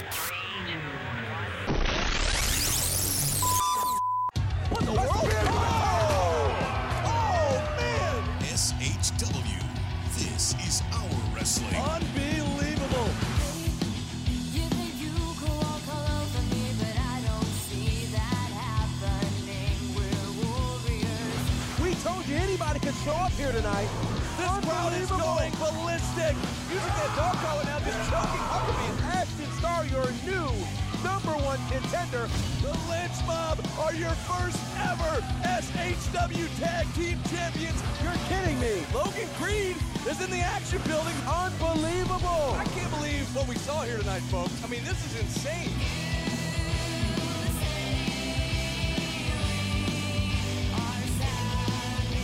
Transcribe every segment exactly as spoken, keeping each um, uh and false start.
What the world? Oh! Oh, man! S H W. This is our wrestling. Unbelievable. You think you could walk all over me, but I don't see that happening. We're warriors. We told you anybody could show up here tonight. This crowd is going ballistic. You took that dog collar now, just chucking Huckabee and Ashton Starr, your new number one contender. The Lynch Mob are your first ever S H W Tag Team Champions. You're kidding me. Logan Creed is in the action building. Unbelievable. I can't believe what we saw here tonight, folks. I mean, this is insane.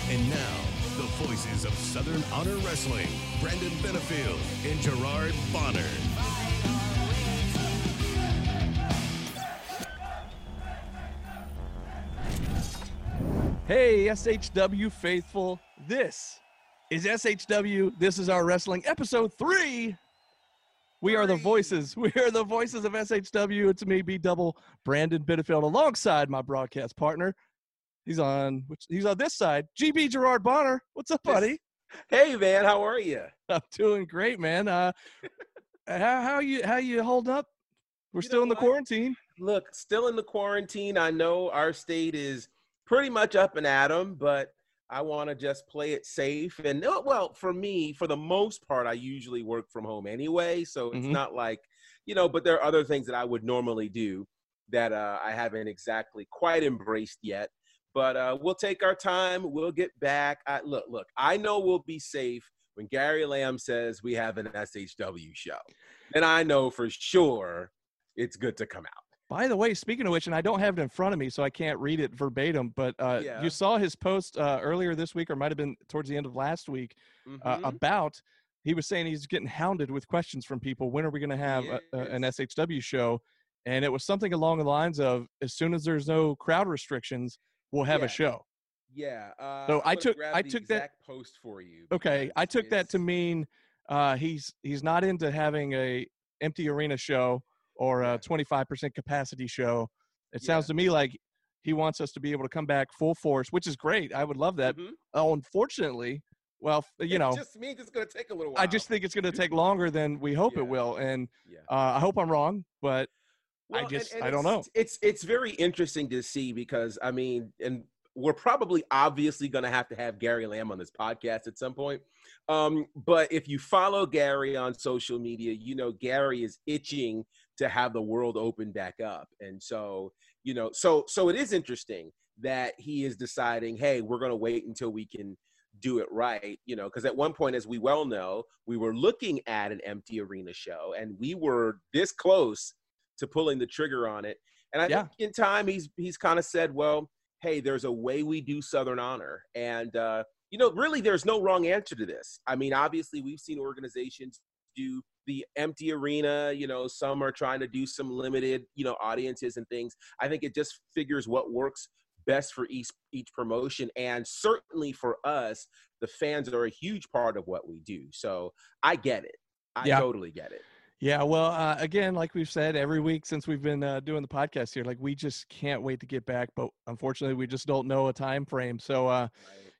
And now, the voices of Southern Honor Wrestling, Brandon Benefield and Gerard Bonner. Hey, S H W faithful, this is S H W, this is our wrestling, episode three. We are the voices, we are the voices of S H W. It's me, B Double, Brandon Benefield, alongside my broadcast partner. He's on which he's on this side. G B Gerard Bonner. What's up, buddy? Hey man, how are you? I'm doing great, man. Uh how how you how you holding up? We're you still in the what? quarantine. Look, still in the quarantine. I know our state is pretty much up and at 'em, but I want to just play it safe. And well, for me, for the most part, I usually work from home anyway, so it's mm-hmm. not like, you know, but there are other things that I would normally do that uh, I haven't exactly quite embraced yet. But uh, we'll take our time. We'll get back. I, look, look, I know we'll be safe when Gary Lamb says we have an S H W show. And I know for sure it's good to come out. By the way, speaking of which, and I don't have it in front of me, so I can't read it verbatim, but uh, yeah. you saw his post uh, earlier this week, or might have been towards the end of last week, mm-hmm. uh, about he was saying he's getting hounded with questions from people. When are we going to have yes. a, a, an S H W show? And it was something along the lines of, as soon as there's no crowd restrictions, we'll have yeah. a show. Yeah. Uh, so I took I took that post for you. Okay, I took it's... that to mean uh, he's he's not into having a empty arena show or a twenty-five percent capacity show. It yeah. sounds to me like he wants us to be able to come back full force, which is great. I would love that. Mm-hmm. Oh, unfortunately, well, you it know, just means it's going to take a little while. I just think it's going to take longer than we hope yeah. it will, and yeah. uh, I hope I'm wrong, but. Well, I just, and, and I don't know. It's it's very interesting to see because, I mean, and we're probably obviously going to have to have Gary Lamb on this podcast at some point. Um, but if you follow Gary on social media, you know, Gary is itching to have the world open back up. And so, you know, so so it is interesting that he is deciding, hey, we're going to wait until we can do it right. You know, because at one point, as we well know, we were looking at an empty arena show and we were this close to pulling the trigger on it. And I yeah. think in time, he's he's kind of said, well, hey, there's a way we do Southern Honor. And, uh, you know, really, there's no wrong answer to this. I mean, obviously, we've seen organizations do the empty arena. You know, some are trying to do some limited, you know, audiences and things. I think it just figures what works best for each, each promotion. And certainly for us, the fans are a huge part of what we do. So I get it. I yeah. totally get it. Yeah, well, uh, again, like we've said every week since we've been uh, doing the podcast here, like we just can't wait to get back. But unfortunately, we just don't know a time frame. So uh, right.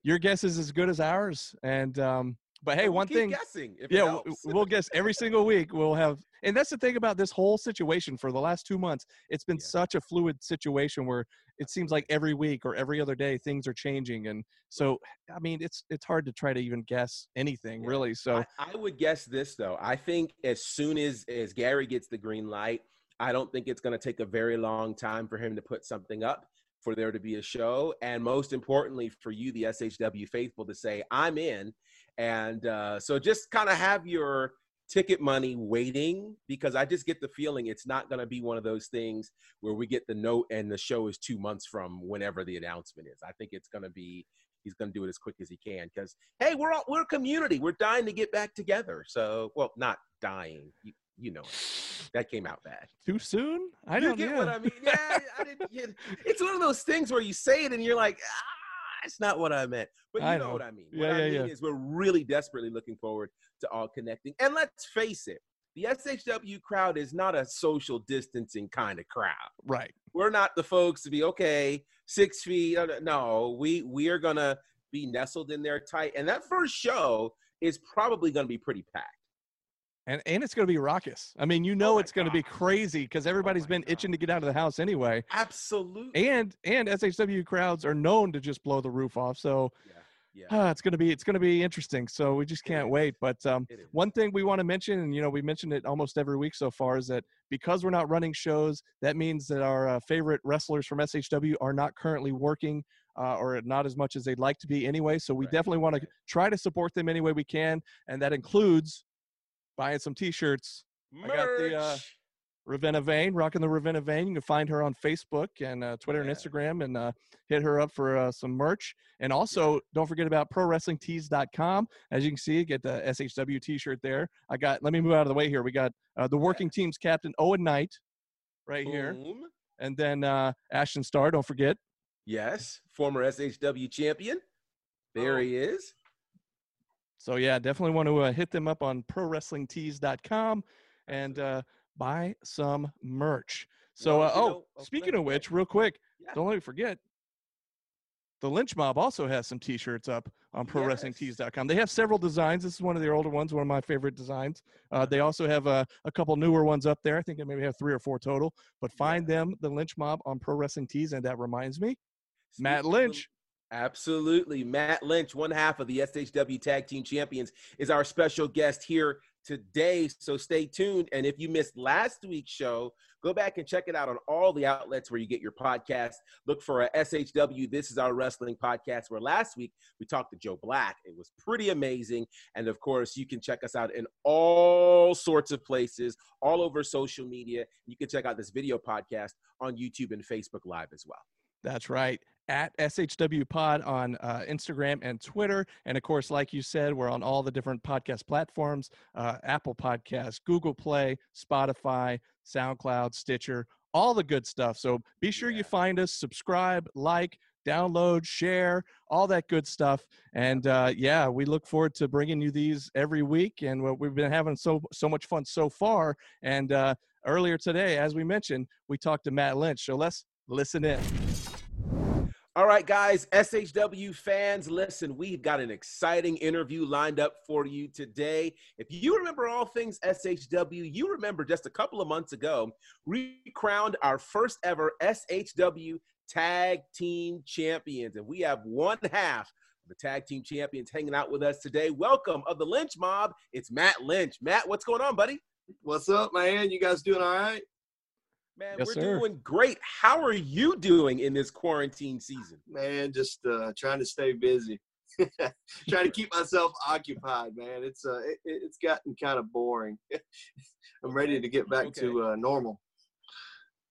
your guess is as good as ours. And um, but hey, one keep thing, guessing if yeah, we'll, we'll guess every single week. We'll have, and that's the thing about this whole situation for the last two months. It's been yeah. such a fluid situation where it seems like every week or every other day things are changing. And so, I mean, it's it's hard to try to even guess anything yeah. really. So I, I would guess this though. I think as soon as, as Gary gets the green light, I don't think it's going to take a very long time for him to put something up for there to be a show. And most importantly for you, the S H W faithful, to say, I'm in. And uh, so just kind of have your ticket money waiting, because I just get the feeling it's not going to be one of those things where we get the note and the show is two months from whenever the announcement is. I think it's going to be, he's going to do it as quick as he can because, hey, we're all, we're a community. We're dying to get back together. So, well, not dying, you, you know, that came out bad. Too soon? I don't get know. What I mean? Yeah, I didn't get, it's one of those things where you say it and you're like, ah, that's not what I meant, but you I know, know what I mean. What yeah, I yeah, mean yeah. is we're really desperately looking forward to all connecting. And let's face it, the S H W crowd is not a social distancing kind of crowd. Right. We're not the folks to be, okay, six feet. No, we, we are going to be nestled in there tight. And that first show is probably going to be pretty packed. And and it's going to be raucous. I mean, you know, oh it's going God. to be crazy because everybody's oh been God. itching to get out of the house anyway. Absolutely. And and S H W crowds are known to just blow the roof off. So yeah. Yeah. Uh, it's going to be it's going to be interesting. So we just can't wait. But um, one thing we want to mention, and you know, we mentioned it almost every week so far, is that because we're not running shows, that means that our uh, favorite wrestlers from S H W are not currently working. Uh, or not as much as they'd like to be anyway. So we right, definitely want right. to try to support them any way we can. And that includes buying some T-shirts. Merch. I got the uh, Ravenna Vane, rocking the Ravenna Vane. You can find her on Facebook and uh, Twitter yeah. and Instagram and uh, hit her up for uh, some merch. And also, yeah. don't forget about pro wrestling tees dot com. As you can see, get the S H W T-shirt there. I got, let me move out of the way here. We got uh, the Working yeah. Team's captain, Owen Knight, right Boom. here. And then uh, Ashton Starr, don't forget. Yes, former S H W champion. There oh. he is. So, yeah, definitely want to uh, hit them up on pro wrestling tees dot com and uh, buy some merch. So, uh, oh, speaking of which, real quick, yeah. don't let me forget, the Lynch Mob also has some T-shirts up on pro wrestling tees dot com. They have several designs. This is one of their older ones, one of my favorite designs. Uh, they also have uh, a couple newer ones up there. I think they maybe have three or four total. But find them, the Lynch Mob, on Pro Wrestling Tees, and that reminds me, Matt Lynch. Absolutely. Matt Lynch, one half of the S H W Tag Team Champions, is our special guest here today. So stay tuned. And if you missed last week's show, go back and check it out on all the outlets where you get your podcast. Look for a S H W This Is Our Wrestling podcast, where last week we talked to Joe Black. It was pretty amazing. And of course, you can check us out in all sorts of places, all over social media. You can check out this video podcast on YouTube and Facebook Live as well. That's right. At S H W Pod on uh, Instagram and Twitter. And, of course, like you said, we're on all the different podcast platforms, uh, Apple Podcasts, Google Play, Spotify, SoundCloud, Stitcher, all the good stuff. So be sure yeah. you find us, subscribe, like, download, share, all that good stuff. And, uh, yeah, we look forward to bringing you these every week. And we've been having so, so much fun so far. And uh, earlier today, as we mentioned, we talked to Matt Lynch. So let's listen in. All right, guys, S H W fans, listen, we've got an exciting interview lined up for you today. If you remember all things S H W, you remember just a couple of months ago, we crowned our first ever S H W Tag Team Champions, and we have one half of the Tag Team Champions hanging out with us today. Welcome of the Lynch Mob, it's Matt Lynch. Matt, what's going on, buddy? What's up, man? You guys doing all right? Man, yes, we're sir. doing great. How are you doing in this quarantine season? Man, just uh, trying to stay busy, trying to keep myself occupied, man. It's uh, it, it's gotten kind of boring. I'm ready to get back okay. to uh, normal.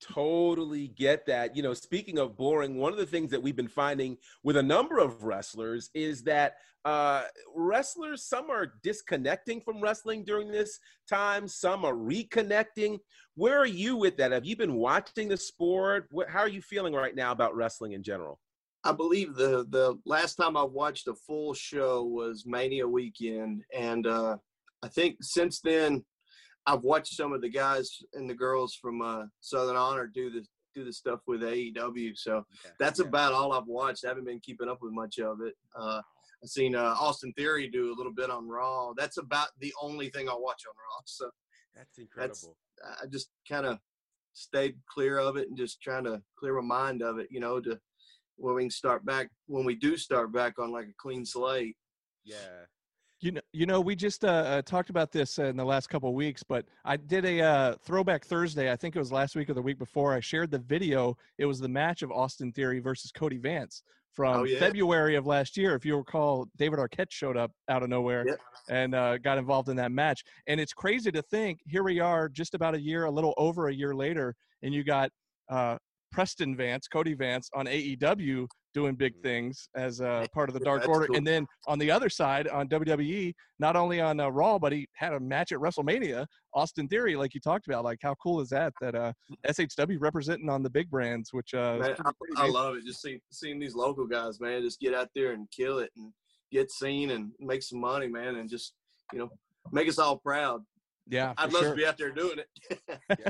Totally get that. You know, speaking of boring, one of the things that we've been finding with a number of wrestlers is that uh, wrestlers, some are disconnecting from wrestling during this time. Some are reconnecting. Where are you with that? Have you been watching the sport? How are you feeling right now about wrestling in general? I believe the, the last time I watched a full show was Mania weekend. And uh, I think since then, I've watched some of the guys and the girls from uh, Southern Honor do the do the stuff with A E W, so yeah, that's yeah. about all I've watched. I haven't been keeping up with much of it. Uh, I've seen uh, Austin Theory do a little bit on Raw. That's about the only thing I watch on Raw. So that's incredible. That's, I just kind of stayed clear of it and just trying to clear my mind of it, you know, to when we can start back when we do start back on like a clean slate. Yeah. You know, you know, we just uh, uh, talked about this uh, in the last couple of weeks, but I did a uh, Throwback Thursday. I think it was last week or the week before. I shared the video. It was the match of Austin Theory versus Cody Vance from oh, yeah. February of last year. If you recall, David Arquette showed up out of nowhere yeah. and uh, got involved in that match. And it's crazy to think, here we are just about a year, a little over a year later, and you got uh, Preston Vance, Cody Vance on A E W doing big things as a part of the Dark That's Order. Cool. And then on the other side, on W W E, not only on uh, Raw, but he had a match at WrestleMania, Austin Theory, like you talked about. Like, how cool is that, that uh, S H W representing on the big brands, which uh, – I, I love it. Just see, seeing these local guys, man, just get out there and kill it and get seen and make some money, man, and just, you know, make us all proud. Yeah, I'd love sure. to be out there doing it. Yeah.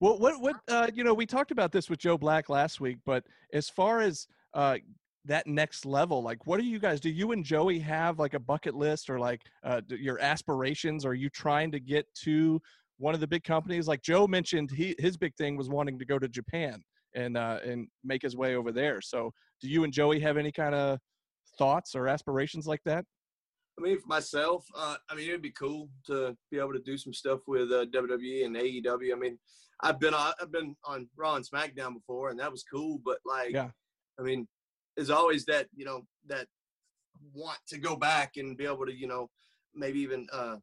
Well, what what uh, you know, we talked about this with Joe Black last week, but as far as uh, that next level, like, what do you guys, do you and Joey have like a bucket list, or like uh, your aspirations? Are you trying to get to one of the big companies? Like Joe mentioned, he his big thing was wanting to go to Japan and uh, and make his way over there. So, do you and Joey have any kind of thoughts or aspirations like that? I mean, for myself, uh, I mean, it'd be cool to be able to do some stuff with uh, W W E and A E W. I mean, I've been on, I've been on Raw and SmackDown before, and that was cool. But, like, yeah. I mean, there's always that, you know, that want to go back and be able to, you know, maybe even uh,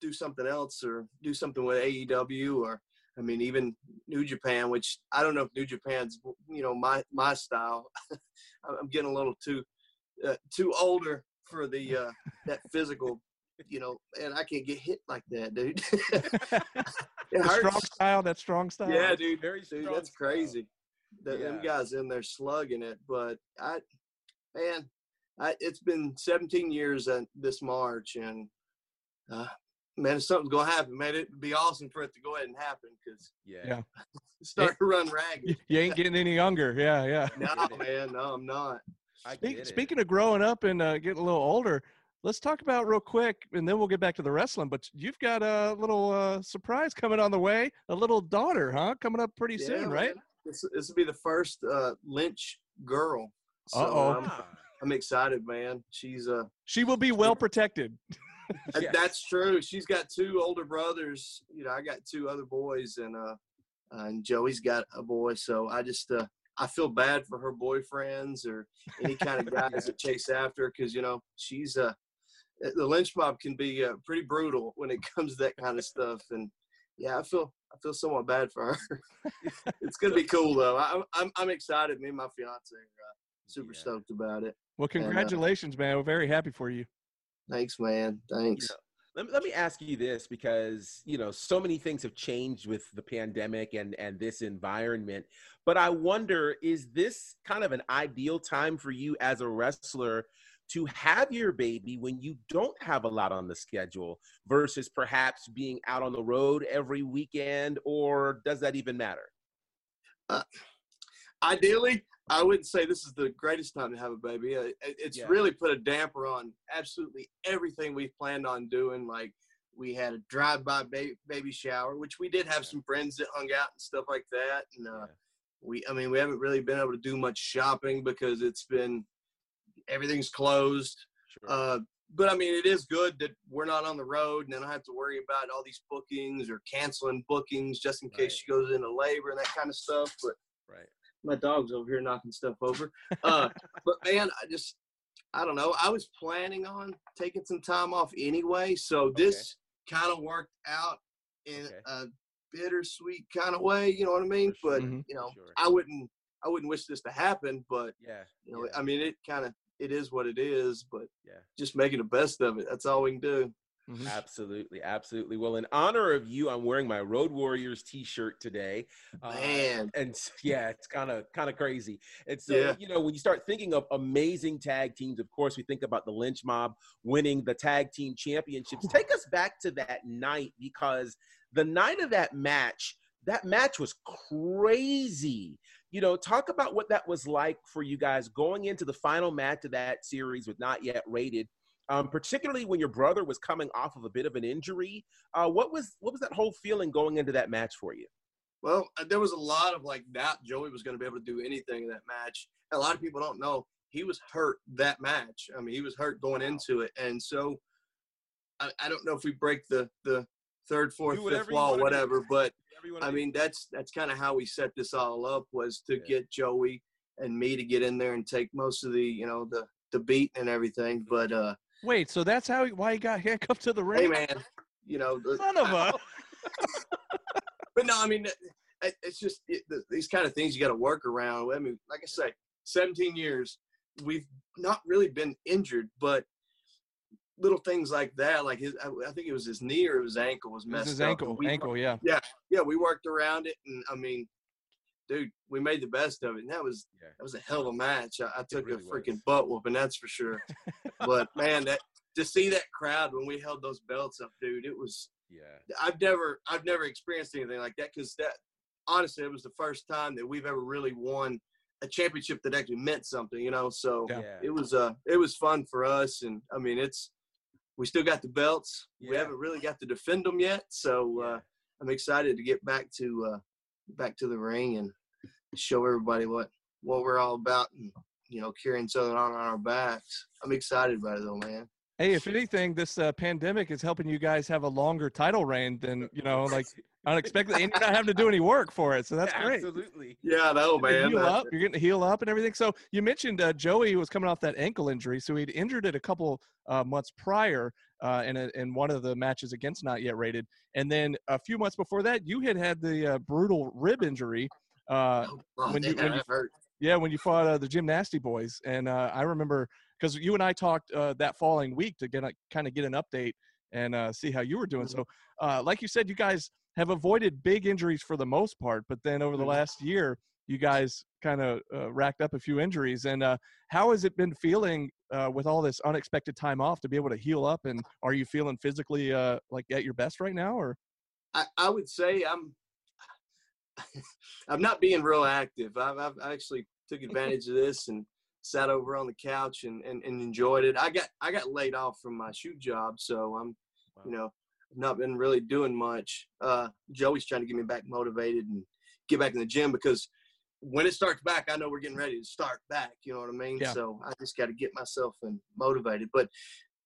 do something else or do something with A E W, or, I mean, even New Japan, which I don't know if New Japan's, you know, my, my style. I'm getting a little too uh, too older for the uh that physical, you know, and I can't get hit like that, dude. It hurts. Strong style, that strong style. Yeah, dude. Very dude, strong that's crazy. That, yeah. Them guys in there slugging it, but I, man, I, it's been seventeen years uh, this March, and uh, man, if something's gonna happen, man, it'd be awesome for it to go ahead and happen, because yeah, yeah. start to run ragged. You ain't getting any younger. Yeah, yeah. No, man, no, I'm not. Speak, speaking of growing up and uh, getting a little older, let's talk about real quick, and then we'll get back to the wrestling. But you've got a little uh, surprise coming on the way, a little daughter, huh? Coming up pretty yeah, soon, right? This, this will be the first uh, Lynch girl. So, Uh-oh. Um, I'm excited, man. She's uh, She will be well protected. Yes. That's true. She's got two older brothers. You know, I got two other boys, and, uh, and Joey's got a boy. So I just uh, – I feel bad for her boyfriends or any kind of guys yeah. that chase after her, because, you know, she's uh, – the Lynch Mob can be uh, pretty brutal when it comes to that kind of stuff. And, yeah, I feel I feel somewhat bad for her. It's going to be cool, though. I, I'm I'm excited. Me and my fiance are uh, super yeah. stoked about it. Well, congratulations, and, uh, man. We're very happy for you. Thanks, man. Thanks. Yeah. Let me, let me ask you this, because, you know, so many things have changed with the pandemic and, and this environment, but I wonder, is this kind of an ideal time for you as a wrestler to have your baby when you don't have a lot on the schedule versus perhaps being out on the road every weekend, or does that even matter? Uh, ideally, I wouldn't say this is the greatest time to have a baby. It's yeah. really put a damper on absolutely everything we've planned on doing. Like, we had a drive-by baby shower, which we did have yeah. some friends that hung out and stuff like that. And uh, yeah. we, I mean, we haven't really been able to do much shopping because it's been, everything's closed. Sure. Uh, but I mean, it is good that we're not on the road, and I don't have to worry about all these bookings or canceling bookings just in right. case she goes into labor and that kind of stuff. But right. my dog's over here knocking stuff over. Uh, but, man, I just – I don't know. I was planning on taking some time off anyway, so this okay. kind of worked out in okay. a bittersweet kind of way, you know what I mean? Sure. But, mm-hmm. you know, sure. I wouldn't I wouldn't wish this to happen, but, yeah. you know, yeah. I mean, it kind of – it is what it is, but yeah. just making the best of it. That's all we can do. Mm-hmm. Absolutely, absolutely. Well, in honor of you, I'm wearing my Road Warriors t-shirt today. Man. Uh, and yeah, it's kind of kind of crazy. And so, yeah. you know, when you start thinking of amazing tag teams, of course, we think about the Lynch Mob winning the tag team championships. Take us back to that night, because the night of that match, that match was crazy. You know, talk about what that was like for you guys going into the final match of that series with Not Yet Rated. Um, particularly when your brother was coming off of a bit of an injury. Uh, what was what was that whole feeling going into that match for you? Well, there was a lot of, like, doubt Joey was going to be able to do anything in that match. A lot of people don't know he was hurt that match. I mean, he was hurt going wow. into it. And so I, I don't know if we break the, the third, fourth, fifth wall, whatever. Do. But, I mean, do. that's that's kind of how we set this all up, was to yeah. get Joey and me to get in there and take most of the, you know, the, the beat and everything. But, uh, wait, so that's how he, why he got handcuffed to the ring? Hey, man, you know. Son of a. But, no, I mean, it, it's just it, these kind of things you got to work around. I mean, like I say, seventeen years, we've not really been injured, but little things like that, like his, I, I think it was his knee or his ankle was messed up. It was his ankle, we, ankle, yeah. Yeah, yeah, we worked around it, and, I mean, dude, we made the best of it, and that was yeah. that was a hell of a match. I, I took really a freaking was. butt whooping, that's for sure. But, man, that to see that crowd when we held those belts up, dude, it was Yeah. I've never, I've never experienced anything like that, because that, honestly, it was the first time that we've ever really won a championship that actually meant something, you know. So yeah. it was uh, it was fun for us, and I mean, it's we still got the belts. Yeah. We haven't really got to defend them yet, so uh, I'm excited to get back to uh, back to the ring and show everybody what what we're all about, and you know, carrying something on our backs. I'm excited about it, though, man. Hey, if anything, this uh, pandemic is helping you guys have a longer title reign than, you know, like unexpectedly, and you're not having to do any work for it. So that's yeah, great. Absolutely. Yeah, I know, man. You're getting, you're getting to heal up and everything. So you mentioned uh, Joey was coming off that ankle injury. So he'd injured it a couple uh, months prior uh, in, a, in one of the matches against Not Yet Rated. And then a few months before that, you had had the uh, brutal rib injury. Uh, oh, when, you, when you hurt. Yeah, when you fought uh, the Gymnasty Boys. And uh, I remember – because you and I talked uh, that following week to get a, kind of get an update and uh, see how you were doing. So, uh, like you said, you guys have avoided big injuries for the most part, but then over the last year, you guys kind of uh, racked up a few injuries. And uh, how has it been feeling uh, with all this unexpected time off to be able to heal up? And are you feeling physically uh, like at your best right now? Or I, I would say I'm I'm not being real active. I've, I've actually took advantage of this and sat over on the couch and, and, and enjoyed it. I got I got laid off from my shoe job, so I'm, wow. you know, not been really doing much. Uh, Joey's trying to get me back motivated and get back in the gym, because when it starts back, I know we're getting ready to start back. You know what I mean? Yeah. So I just got to get myself and motivated. But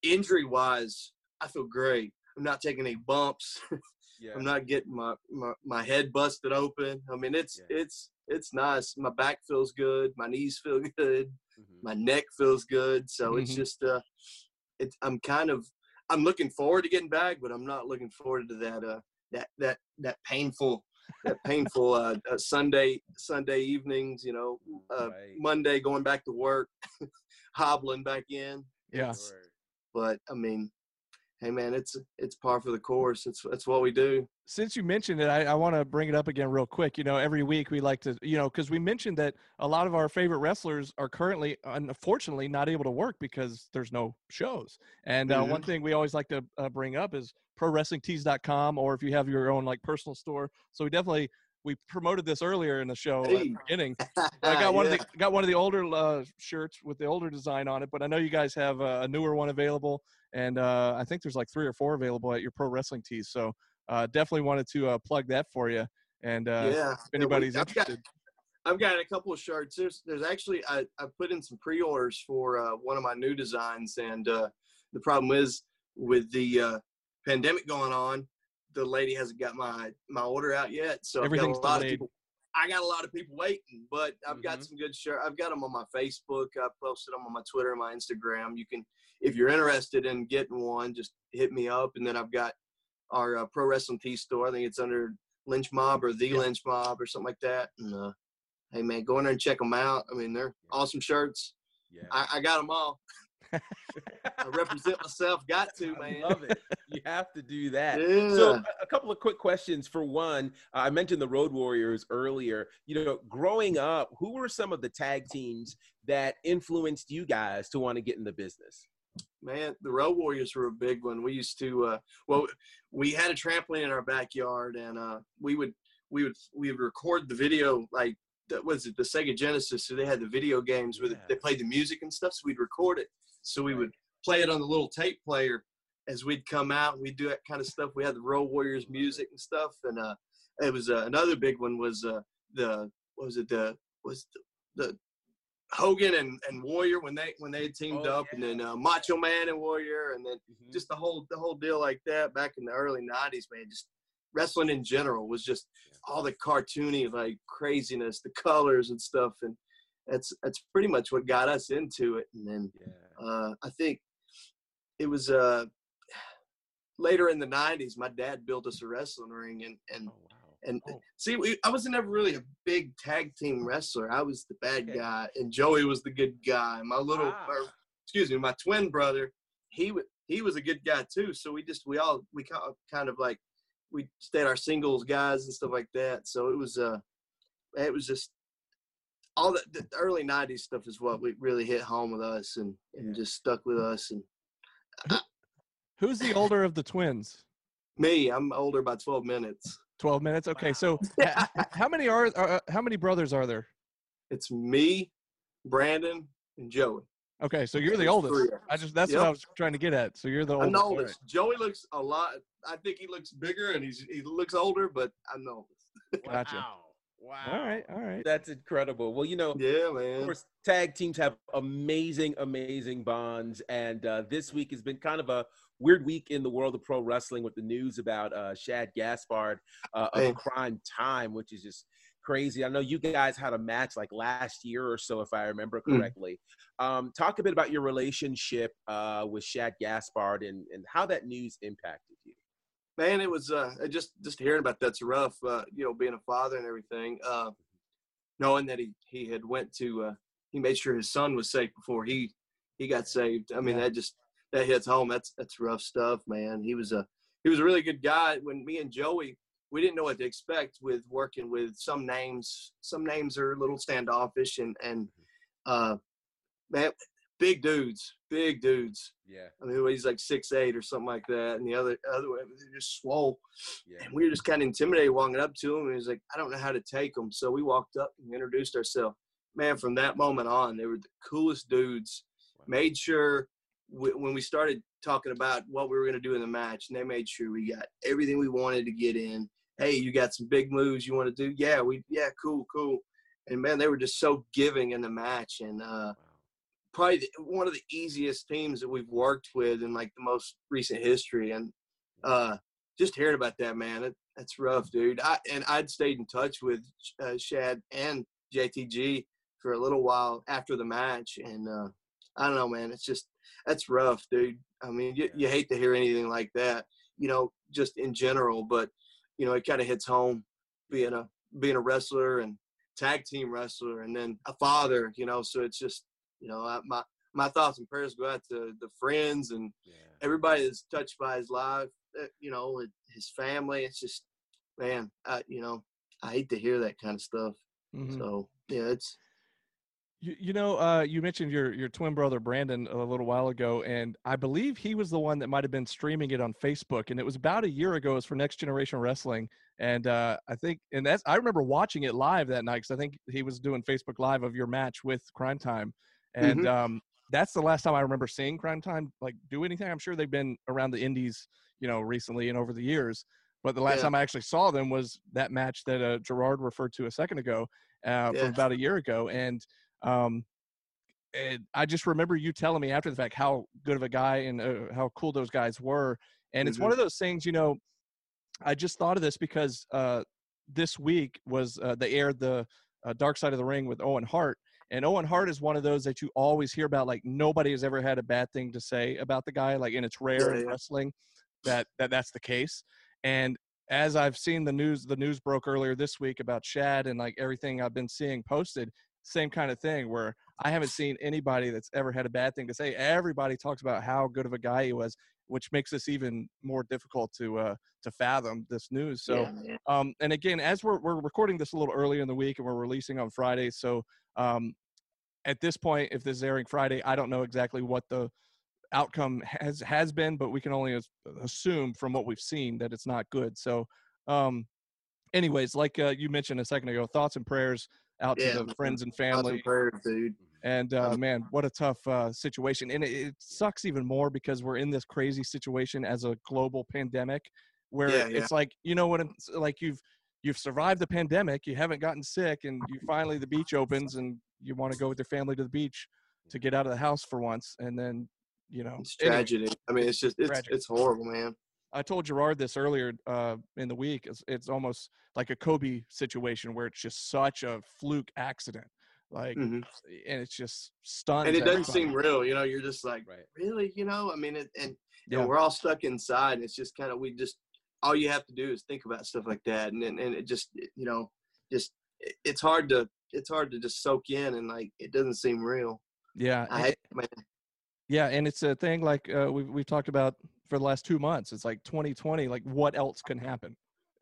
injury-wise, I feel great. I'm not taking any bumps. Yeah. I'm not getting my, my, my head busted open. I mean, it's yeah. it's it's nice. My back feels good. My knees feel good. Mm-hmm. My neck feels good. So mm-hmm. it's just uh, it's I'm kind of I'm looking forward to getting back, but I'm not looking forward to that uh that that that painful that painful uh, uh, Sunday Sunday evenings. You know, uh, right. Monday going back to work, hobbling back in. Yeah, but I mean. Hey man, it's it's par for the course. It's it's what we do. Since you mentioned it, I, I want to bring it up again real quick. You know, every week we like to, you know, because we mentioned that a lot of our favorite wrestlers are currently, unfortunately, not able to work because there's no shows. And uh, mm-hmm. one thing we always like to uh, bring up is pro wrestling tees dot com, or if you have your own like personal store. So we definitely. We promoted this earlier in the show. Hey. At the beginning, I got one yeah. of the got one of the older uh, shirts with the older design on it, but I know you guys have a, a newer one available, and uh, I think there's like three or four available at your Pro Wrestling Tees. So uh, definitely wanted to uh, plug that for you. And uh, yeah. if anybody's I've interested, got, I've got a couple of shirts. There's there's actually I I put in some pre-orders for uh, one of my new designs, and uh, the problem is with the uh, pandemic going on. The lady hasn't got my my order out yet, so I've got a lot of people. I got a lot of people waiting, but I've mm-hmm. got some good shirts. I've got them on my Facebook. I posted them on my Twitter and my Instagram. You can, if you're interested in getting one, just hit me up. And then I've got our uh, Pro Wrestling Tee store. I think it's under Lynch Mob or the yeah. Lynch Mob or something like that. And uh, hey man, go in there and check them out. I mean, they're yeah. awesome shirts. Yeah, I, I got them all. I represent myself. Got to, man. I love it. You have to do that. Yeah. So a couple of quick questions. For one, uh, I mentioned the Road Warriors earlier. You know, growing up, who were some of the tag teams that influenced you guys to want to get in the business? Man, the Road Warriors were a big one. We used to, uh, well, we had a trampoline in our backyard, and uh, we would, we would, we would record the video like. That was it, the Sega Genesis, so they had the video games where yeah. they played the music and stuff, so we'd record it. So we would play it on the little tape player as we'd come out, and we'd do that kind of stuff. We had the Road Warriors music and stuff, and uh, it was uh, another big one was uh, the what was it the was the, the Hogan and, and Warrior when they when they teamed oh, up, yeah. and then uh, Macho Man and Warrior, and then mm-hmm. just the whole the whole deal like that back in the early nineties, man. Just wrestling in general was just all the cartoony like craziness, the colors and stuff, and that's that's pretty much what got us into it. And then yeah. uh, I think it was uh, later in the nineties. My dad built us a wrestling ring, and and oh, wow. and oh. see, we, I was never really a big tag team wrestler. I was the bad okay. guy, and Joey was the good guy. My little, wow. or, excuse me, my twin brother, he he was a good guy too. So we just we all we kind of like. We stayed our singles guys and stuff like that. So it was, uh, it was just all the, the early nineties stuff is what we really hit home with us and, and yeah. just stuck with us. And uh, who's the older of the twins? Me, I'm older by twelve minutes. twelve minutes? Okay, wow. So how many are, are how many brothers are there? It's me, Brandon, and Joey. Okay, so you're the oldest. I just that's yep. what I was trying to get at. So you're the oldest. I'm the oldest. Right. Joey looks a lot. I think he looks bigger and he's he looks older, but I'm the oldest. Gotcha. Wow. Wow. All right. All right. That's incredible. Well, you know, yeah, man. Of course, tag teams have amazing, amazing bonds, and uh, this week has been kind of a weird week in the world of pro wrestling with the news about uh, Shad Gaspard uh, of hey. Crime Time, which is just crazy. I know you guys had a match like last year or so, if I remember correctly. Mm. Um, talk a bit about your relationship uh, with Shad Gaspard and, and how that news impacted you. Man, it was uh, just just hearing about that's rough. Uh, you know, being a father and everything, uh, knowing that he he had went to uh, he made sure his son was safe before he he got saved. I mean, yeah. that just that hits home. That's that's rough stuff, man. He was a he was a really good guy. When me and Joey. We didn't know what to expect with working with some names. Some names are a little standoffish and, and uh, man, big dudes, big dudes. Yeah. I mean, he's like six eight or something like that. And the other, other way, they're just swole. Yeah. And we were just kind of intimidated walking up to him. And he was like, I don't know how to take them. So we walked up and introduced ourselves. Man, from that moment on, they were the coolest dudes. Wow. Made sure we, when we started talking about what we were going to do in the match, and they made sure we got everything we wanted to get in. Hey, you got some big moves you want to do? Yeah, we, yeah, cool, cool. And man, they were just so giving in the match, and uh, wow. probably the, one of the easiest teams that we've worked with in like the most recent history. And uh, just hearing about that, man, it, that's rough, dude. I and I'd stayed in touch with uh, Shad and J T G for a little while after the match, and uh, I don't know, man, it's just that's rough, dude. I mean, you, you hate to hear anything like that, you know, just in general, but. You know, it kind of hits home being a being a wrestler and tag team wrestler and then a father, you know, so it's just, you know, I, my, my thoughts and prayers go out to the friends and yeah. everybody that's touched by his life, you know, his family. It's just, man, I, you know, I hate to hear that kind of stuff. Mm-hmm. So, yeah, it's. You, you know, uh, you mentioned your, your twin brother, Brandon, a little while ago, and I believe he was the one that might have been streaming it on Facebook, and it was about a year ago. It was for Next Generation Wrestling, and uh, I think – and that's, I remember watching it live that night because I think he was doing Facebook Live of your match with Crime Time, and mm-hmm. um, that's the last time I remember seeing Crime Time, like, do anything. I'm sure they've been around the indies, you know, recently and over the years, but the last yeah. time I actually saw them was that match that uh, Gerard referred to a second ago uh, yeah. from about a year ago, and – Um, and I just remember you telling me after the fact how good of a guy and uh, how cool those guys were. And it's mm-hmm. one of those things, you know, I just thought of this because uh, this week was uh, they aired the uh, Dark Side of the Ring with Owen Hart. And Owen Hart is one of those that you always hear about. Like, nobody has ever had a bad thing to say about the guy. Like, and it's rare yeah. in wrestling that, that that's the case. And as I've seen the news, the news broke earlier this week about Shad and, like, everything I've been seeing posted, same kind of thing where I haven't seen anybody that's ever had a bad thing to say. Everybody talks about how good of a guy he was, which makes this even more difficult to uh, to fathom this news. So, yeah, yeah. Um, and again, as we're we're recording this a little earlier in the week and we're releasing on Friday, so um, at this point, if this is airing Friday, I don't know exactly what the outcome has has been, but we can only assume from what we've seen that it's not good. So, um, anyways, like uh, you mentioned a second ago, thoughts and prayers out yeah, to the friends and family and, prayer, dude. And uh, man, what a tough uh, situation. And it, it sucks even more because we're in this crazy situation as a global pandemic where yeah, it's yeah. like, you know what, it's like you've, you've survived the pandemic, you haven't gotten sick, and you finally, the beach opens and you want to go with your family to the beach to get out of the house for once. And then, you know, it's tragedy. Anyway, I mean, it's just, it's, it's horrible, man. I told Gerard this earlier uh, in the week. It's, it's almost like a Kobe situation where it's just such a fluke accident, like, mm-hmm. and it's just stunning. And it doesn't everybody. seem real, you know. You're just like, right. really, you know. I mean, it, and you yeah. know, we're all stuck inside, and it's just kind of we just all you have to do is think about stuff like that, and and, and it just you know, just it, it's hard to it's hard to just soak in, and like it doesn't seem real. Yeah, I hate it, man. Yeah, and it's a thing like uh, we we've talked about for the last two months. It's like twenty twenty, like what else can happen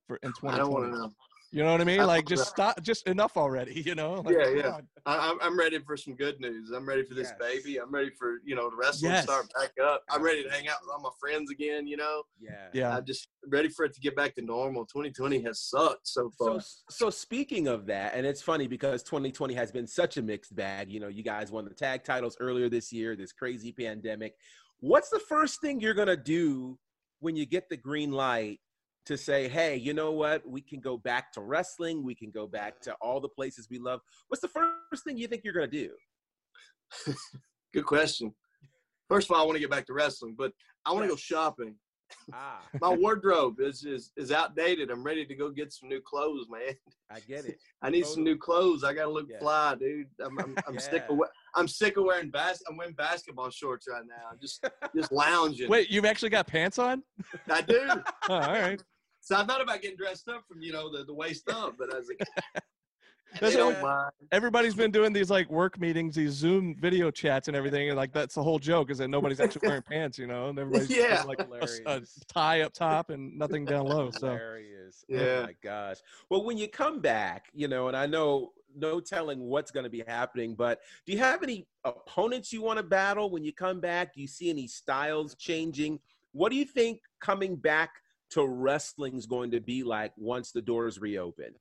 for in twenty twenty? I don't want to know. You know what I mean? Like, just stop, just enough already, you know? Like, yeah, yeah. I, I'm ready for some good news. I'm ready for this yes. baby. I'm ready for, you know, the wrestling yes. to start back up. I'm ready to hang out with all my friends again, you know? Yeah. Yeah. I'm just ready for it to get back to normal. twenty twenty has sucked so far. So, so speaking of that, and it's funny because twenty twenty has been such a mixed bag. You know, you guys won the tag titles earlier this year, this crazy pandemic. What's the first thing you're going to do when you get the green light to say, hey, you know what? We can go back to wrestling. We can go back to all the places we love. What's the first thing you think you're going to do? Good question. First of all, I want to get back to wrestling, but I want to yes. go shopping. Ah. My wardrobe is, is, is outdated. I'm ready to go get some new clothes, man. I get it. I need totally. some new clothes. I got to look yeah. fly, dude. I'm, I'm, I'm yeah. sick of what. I'm sick of wearing bas- I'm wearing basketball shorts right now. I'm just, just lounging. Wait, you've actually got pants on? I do. Oh, all right. So I thought about getting dressed up from, you know, the, the waist up, but I was like, they don't mind. Everybody's been doing these, like, work meetings, these Zoom video chats and everything, and, like, that's the whole joke is that nobody's actually wearing pants, you know, and everybody's yeah. like a, a tie up top and nothing down low. So. Hilarious. Yeah. Oh, my gosh. Well, when you come back, you know, and I know – no telling what's going to be happening, but do you have any opponents you want to battle when you come back? Do you see any styles changing? What do you think coming back to wrestling is going to be like once the doors reopen?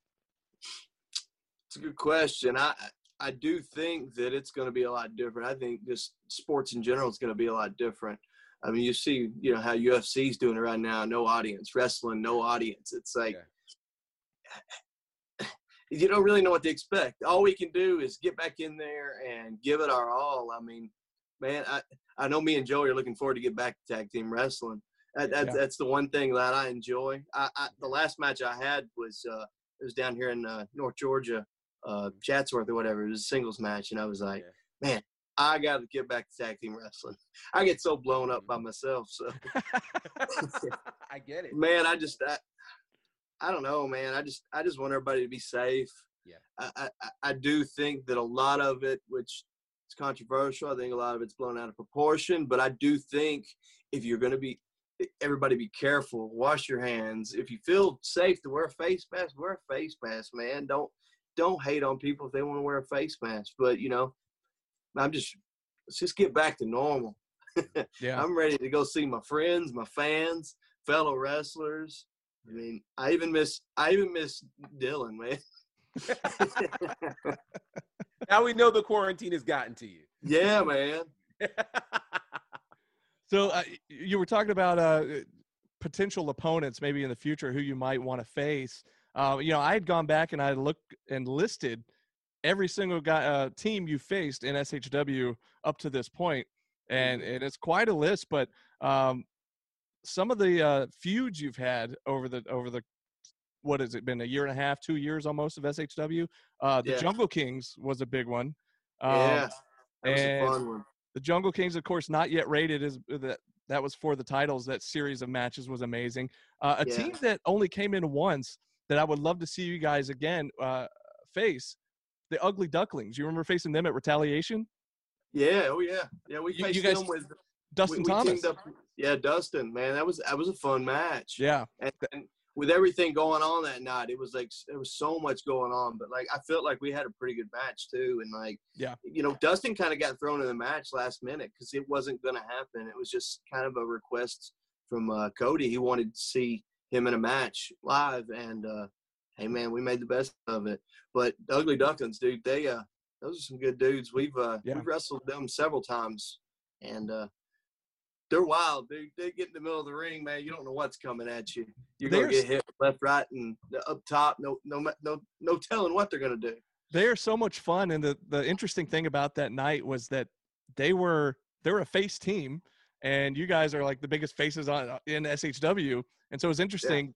It's a good question. I I do think that it's going to be a lot different. I think just sports in general is going to be a lot different. I mean, you see, you know, how U F C is doing it right now. No audience. Wrestling, no audience. It's like okay. – you don't really know what to expect. All we can do is get back in there and give it our all. I mean, man, I, I know me and Joey are looking forward to get back to tag team wrestling. That, that, yeah. That's the one thing that I enjoy. I, I, the last match I had was uh, it was down here in uh, North Georgia, uh, Chatsworth or whatever. It was a singles match, and I was like, yeah. man, I got to get back to tag team wrestling. I get so blown up by myself. So I get it. Man, I just I, – I don't know, man. I just I just want everybody to be safe. Yeah. I, I, I do think that a lot of it, which is controversial, I think a lot of it's blown out of proportion. But I do think if you're going to be – everybody be careful. Wash your hands. If you feel safe to wear a face mask, wear a face mask, man. Don't don't hate on people if they want to wear a face mask. But, you know, I'm just – let's just get back to normal. Yeah. I'm ready to go see my friends, my fans, fellow wrestlers. I mean, I even miss I even miss Dylan, man. Now we know the quarantine has gotten to you. Yeah, man. So uh, you were talking about uh, potential opponents maybe in the future who you might want to face. Uh, you know, I had gone back and I looked and listed every single guy, uh, team you faced in S H W up to this point, and, and it's quite a list, but um, – some of the uh, feuds you've had over the over the what has it been a year and a half, two years almost of S H W. Uh, the yeah. Jungle Kings was a big one. Um, yeah, that was a fun one. The Jungle Kings, of course, Not Yet Rated is that that was for the titles. That series of matches was amazing. Uh, a yeah. team that only came in once that I would love to see you guys again uh, face, the Ugly Ducklings. You remember facing them at Retaliation? Yeah, oh yeah, yeah. We you, faced you guys, them with Dustin we, we Thomas. Yeah, Dustin, man, that was that was a fun match. Yeah, and, and with everything going on that night, it was like there was so much going on. But like, I felt like we had a pretty good match too. And like, yeah, you know, Dustin kind of got thrown in the match last minute because it wasn't going to happen. It was just kind of a request from uh, Cody. He wanted to see him in a match live, and uh, hey, man, we made the best of it. But the Ugly Ducklings, dude, they uh, those are some good dudes. We've uh, yeah. we've wrestled them several times, and. Uh, They're wild, dude. They get in the middle of the ring, man. You don't know what's coming at you. You're going to get hit left, right, and up top. No no, no, no telling what they're going to do. They are so much fun. And the, the interesting thing about that night was that they were they were a face team, and you guys are like the biggest faces on in S H W. And so it was interesting yeah.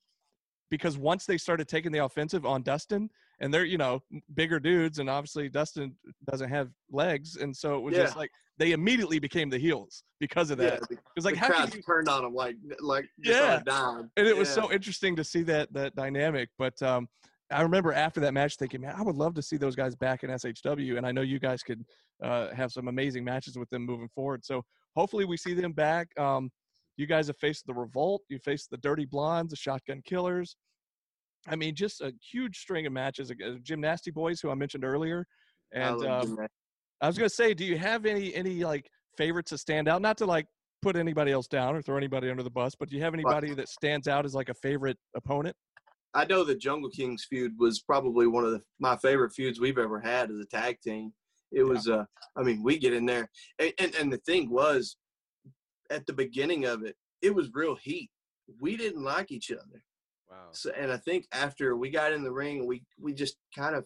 because once they started taking the offensive on Dustin, and they're, you know, bigger dudes, and obviously Dustin doesn't have legs. And so it was yeah. just like they immediately became the heels because of that. Yeah, it was like how crowd you... turned on them like like just yeah. on a dime. And it yeah. was so interesting to see that that dynamic. But um, I remember after that match thinking, man, I would love to see those guys back in S H W. And I know you guys could uh, have some amazing matches with them moving forward. So hopefully we see them back. Um, you guys have faced the Revolt. You faced the Dirty Blondes, the Shotgun Killers. I mean, just a huge string of matches. Gymnasty Boys, who I mentioned earlier. And I, um, I was going to say, do you have any, any like favorites that stand out? Not to like put anybody else down or throw anybody under the bus, but do you have anybody that stands out as like a favorite opponent? I know the Jungle Kings feud was probably one of the, my favorite feuds we've ever had as a tag team. It was, yeah. uh, I mean, we get in there. And, and, and the thing was, at the beginning of it, it was real heat. We didn't like each other. Wow. So, and I think after we got in the ring, we, we just kind of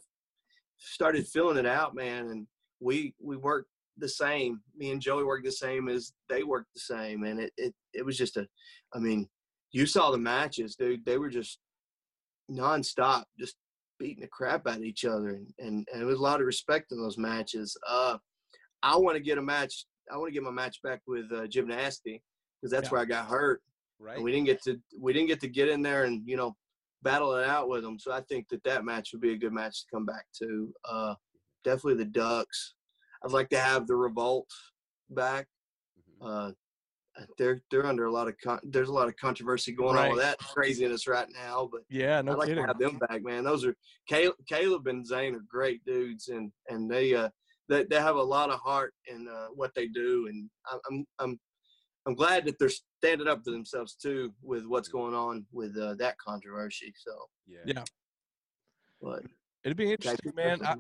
started feeling it out, man. And we we worked the same. Me and Joey worked the same as they worked the same. And it, it, it was just a – I mean, you saw the matches, dude. They were just nonstop, just beating the crap out of each other. And, and, and it was a lot of respect in those matches. Uh, I want to get a match – I want to get my match back with uh, Gymnasty, because that's yeah. where I got hurt. Right. And we didn't get to we didn't get to get in there and, you know, battle it out with them. So I think that that match would be a good match to come back to. Uh, definitely the Ducks. I'd like to have the Revolt back. Uh, they're they're under a lot of con- there's a lot of controversy going right. on with that craziness right now. But yeah, no I'd like kidding. to have them back, man. Those are Caleb, Caleb and Zane are great dudes, and and they uh they, they have a lot of heart in uh, what they do, and I, I'm I'm. I'm glad that they're standing up to themselves too with what's going on with uh, that controversy. So yeah, yeah. But it'd be interesting, man. I,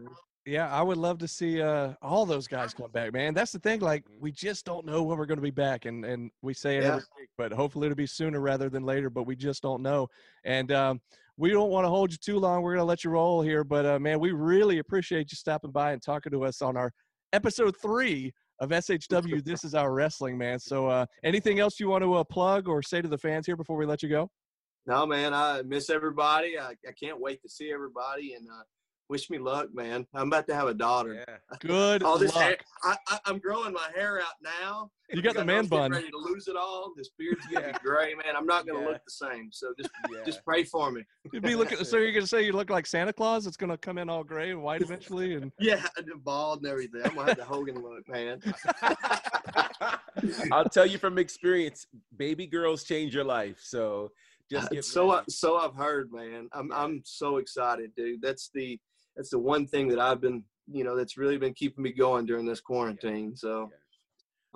yeah, I would love to see uh, all those guys come back, man. That's the thing; like, we just don't know when we're going to be back, and and we say it yeah. every week, but hopefully it'll be sooner rather than later. But we just don't know, and um, we don't want to hold you too long. We're going to let you roll here, but uh, man, we really appreciate you stopping by and talking to us on our episode three of S H W, This Is Our Wrestling, man. So uh, anything else you want to uh, plug or say to the fans here before we let you go? No, man, I miss everybody. I, I can't wait to see everybody, and uh, wish me luck, man. I'm about to have a daughter. Yeah. Good all this luck. Hair, I, I, I'm growing my hair out now. You got, got the man bun. Ready to lose it all. This beard's going to be gray, man. I'm not going to yeah. look the same, so just yeah. just pray for me. You'd be looking, so you're going to say you look like Santa Claus? It's going to come in all gray and white eventually? And yeah, bald and everything. I'm going to have the Hogan look, man. I'll tell you from experience, baby girls change your life, so just get uh, so I, so I've heard, man. I'm I'm so excited, dude. That's the that's the one thing that I've been, you know, that's really been keeping me going during this quarantine. Yeah. So yeah.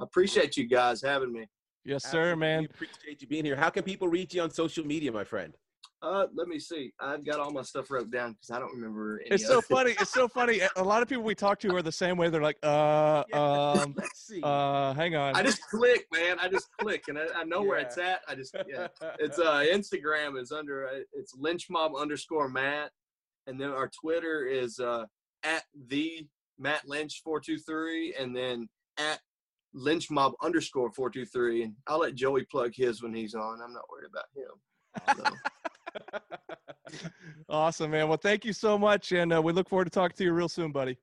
I appreciate you guys having me. Yes, Absolutely. sir, man. We appreciate you being here. How can people reach you on social media, my friend? Uh, let me see. I've got all my stuff wrote down because I don't remember any It's so thing. funny. It's so funny. A lot of people we talk to are the same way. They're like, uh, yeah. um, Let's see. uh, hang on. I just click, man. I just click, and I, I know yeah. where it's at. I just, yeah. It's uh, Instagram is under uh, it's Lynch Mob underscore Matt, and then our Twitter is uh at the Matt Lynch four two three, and then at Lynch Mob underscore four two three. And I'll let Joey plug his when he's on. I'm not worried about him. So. Awesome, man. Well, thank you so much, and uh, we look forward to talking to you real soon, buddy.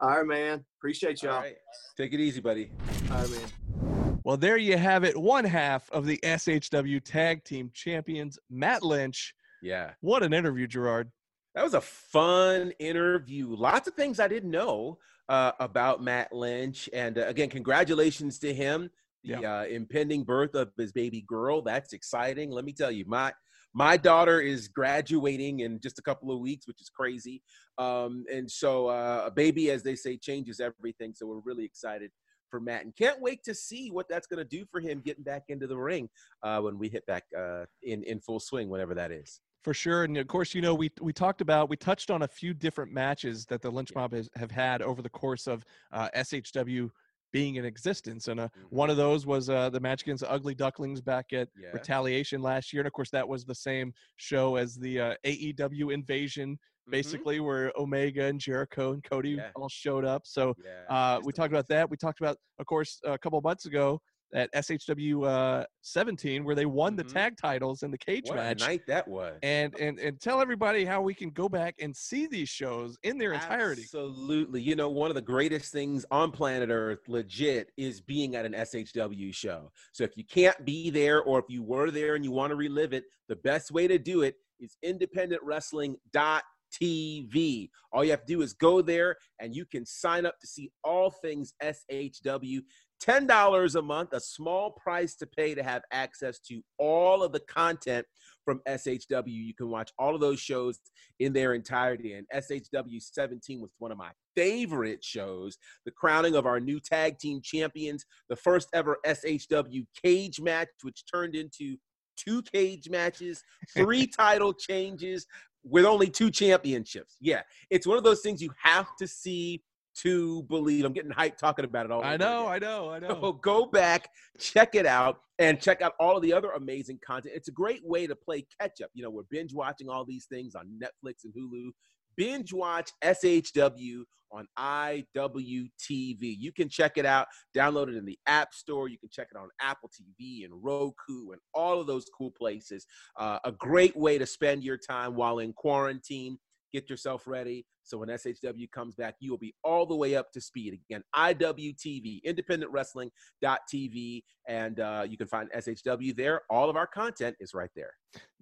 All right, man. Appreciate y'all. All right. Take it easy, buddy. All right, man. Well, there you have it. One half of the S H W Tag Team Champions, Matt Lynch. Yeah. What an interview, Gerard. That was a fun interview. Lots of things I didn't know uh, about Matt Lynch. And, uh, again, congratulations to him. The yeah. uh, impending birth of his baby girl. That's exciting. Let me tell you, my – My daughter is graduating in just a couple of weeks, which is crazy. Um, and so uh, a baby, as they say, changes everything. So we're really excited for Matt and can't wait to see what that's going to do for him getting back into the ring uh, when we hit back uh, in, in full swing, whenever that is. For sure. And, of course, you know, we we talked about, we touched on a few different matches that the Lynch Mob has, have had over the course of uh, S H W being in existence, and uh, mm-hmm. one of those was uh, the match against the Ugly Ducklings back at yeah. Retaliation last year, and of course that was the same show as the uh, A E W Invasion, mm-hmm. basically, where Omega and Jericho and Cody yeah. all showed up. So yeah, uh, we talked about that. We talked about, of course, a couple of months ago at S H W uh, seventeen, where they won mm-hmm. the tag titles in the cage what match. What a night that was! And and and tell everybody how we can go back and see these shows in their entirety. Absolutely, you know, one of the greatest things on planet Earth, legit, is being at an S H W show. So if you can't be there, or if you were there and you want to relive it, the best way to do it is independent wrestling dot t v. All you have to do is go there, and you can sign up to see all things S H W. ten dollars a month, a small price to pay to have access to all of the content from S H W. You can watch all of those shows in their entirety. And S H W seventeen was one of my favorite shows, the crowning of our new tag team champions, the first ever S H W cage match, which turned into two cage matches, three title changes with only two championships. Yeah, it's one of those things you have to see to believe. I'm getting hyped talking about it all. I know, I know, I know. So go back, check it out, and check out all of the other amazing content. It's a great way to play catch up. You know, we're binge watching all these things on Netflix and Hulu. Binge watch S H W on I W T V. You can check it out, download it in the App Store. You can check it on Apple T V and Roku and all of those cool places. Uh, a great way to spend your time while in quarantine. Get yourself ready so when S H W comes back, you will be all the way up to speed. Again, I W T V, independent wrestling dot t v, and uh, you can find S H W there. All of our content is right there.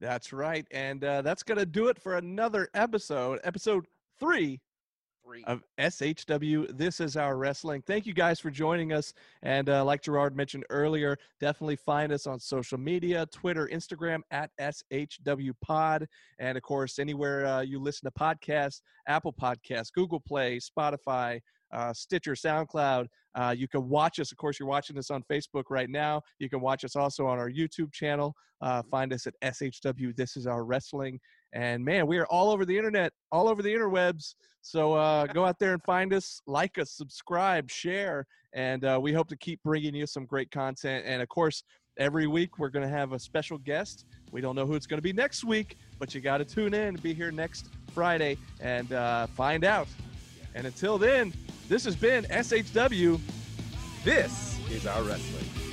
That's right, and uh, that's going to do it for another episode, episode three, three of S H W. This is Our Wrestling. Thank you guys for joining us, and uh, like Gerard mentioned earlier, definitely find us on social media, Twitter, Instagram, at S H W Pod, and, of course, anywhere uh, you listen to podcasts, Apple Podcasts, Google Play, Spotify, uh, Stitcher, SoundCloud. Uh, you can watch us. Of course, you're watching us on Facebook right now. You can watch us also on our YouTube channel. Uh, find us at S H W. This is Our Wrestling. And, man, we are all over the internet, all over the interwebs. So uh, go out there and find us, like us, subscribe, share. And uh, we hope to keep bringing you some great content. And, of course, every week we're going to have a special guest. We don't know who it's going to be next week, but you got to tune in and be here next Friday and uh, find out. And until then, this has been S H W. This is Our Wrestling.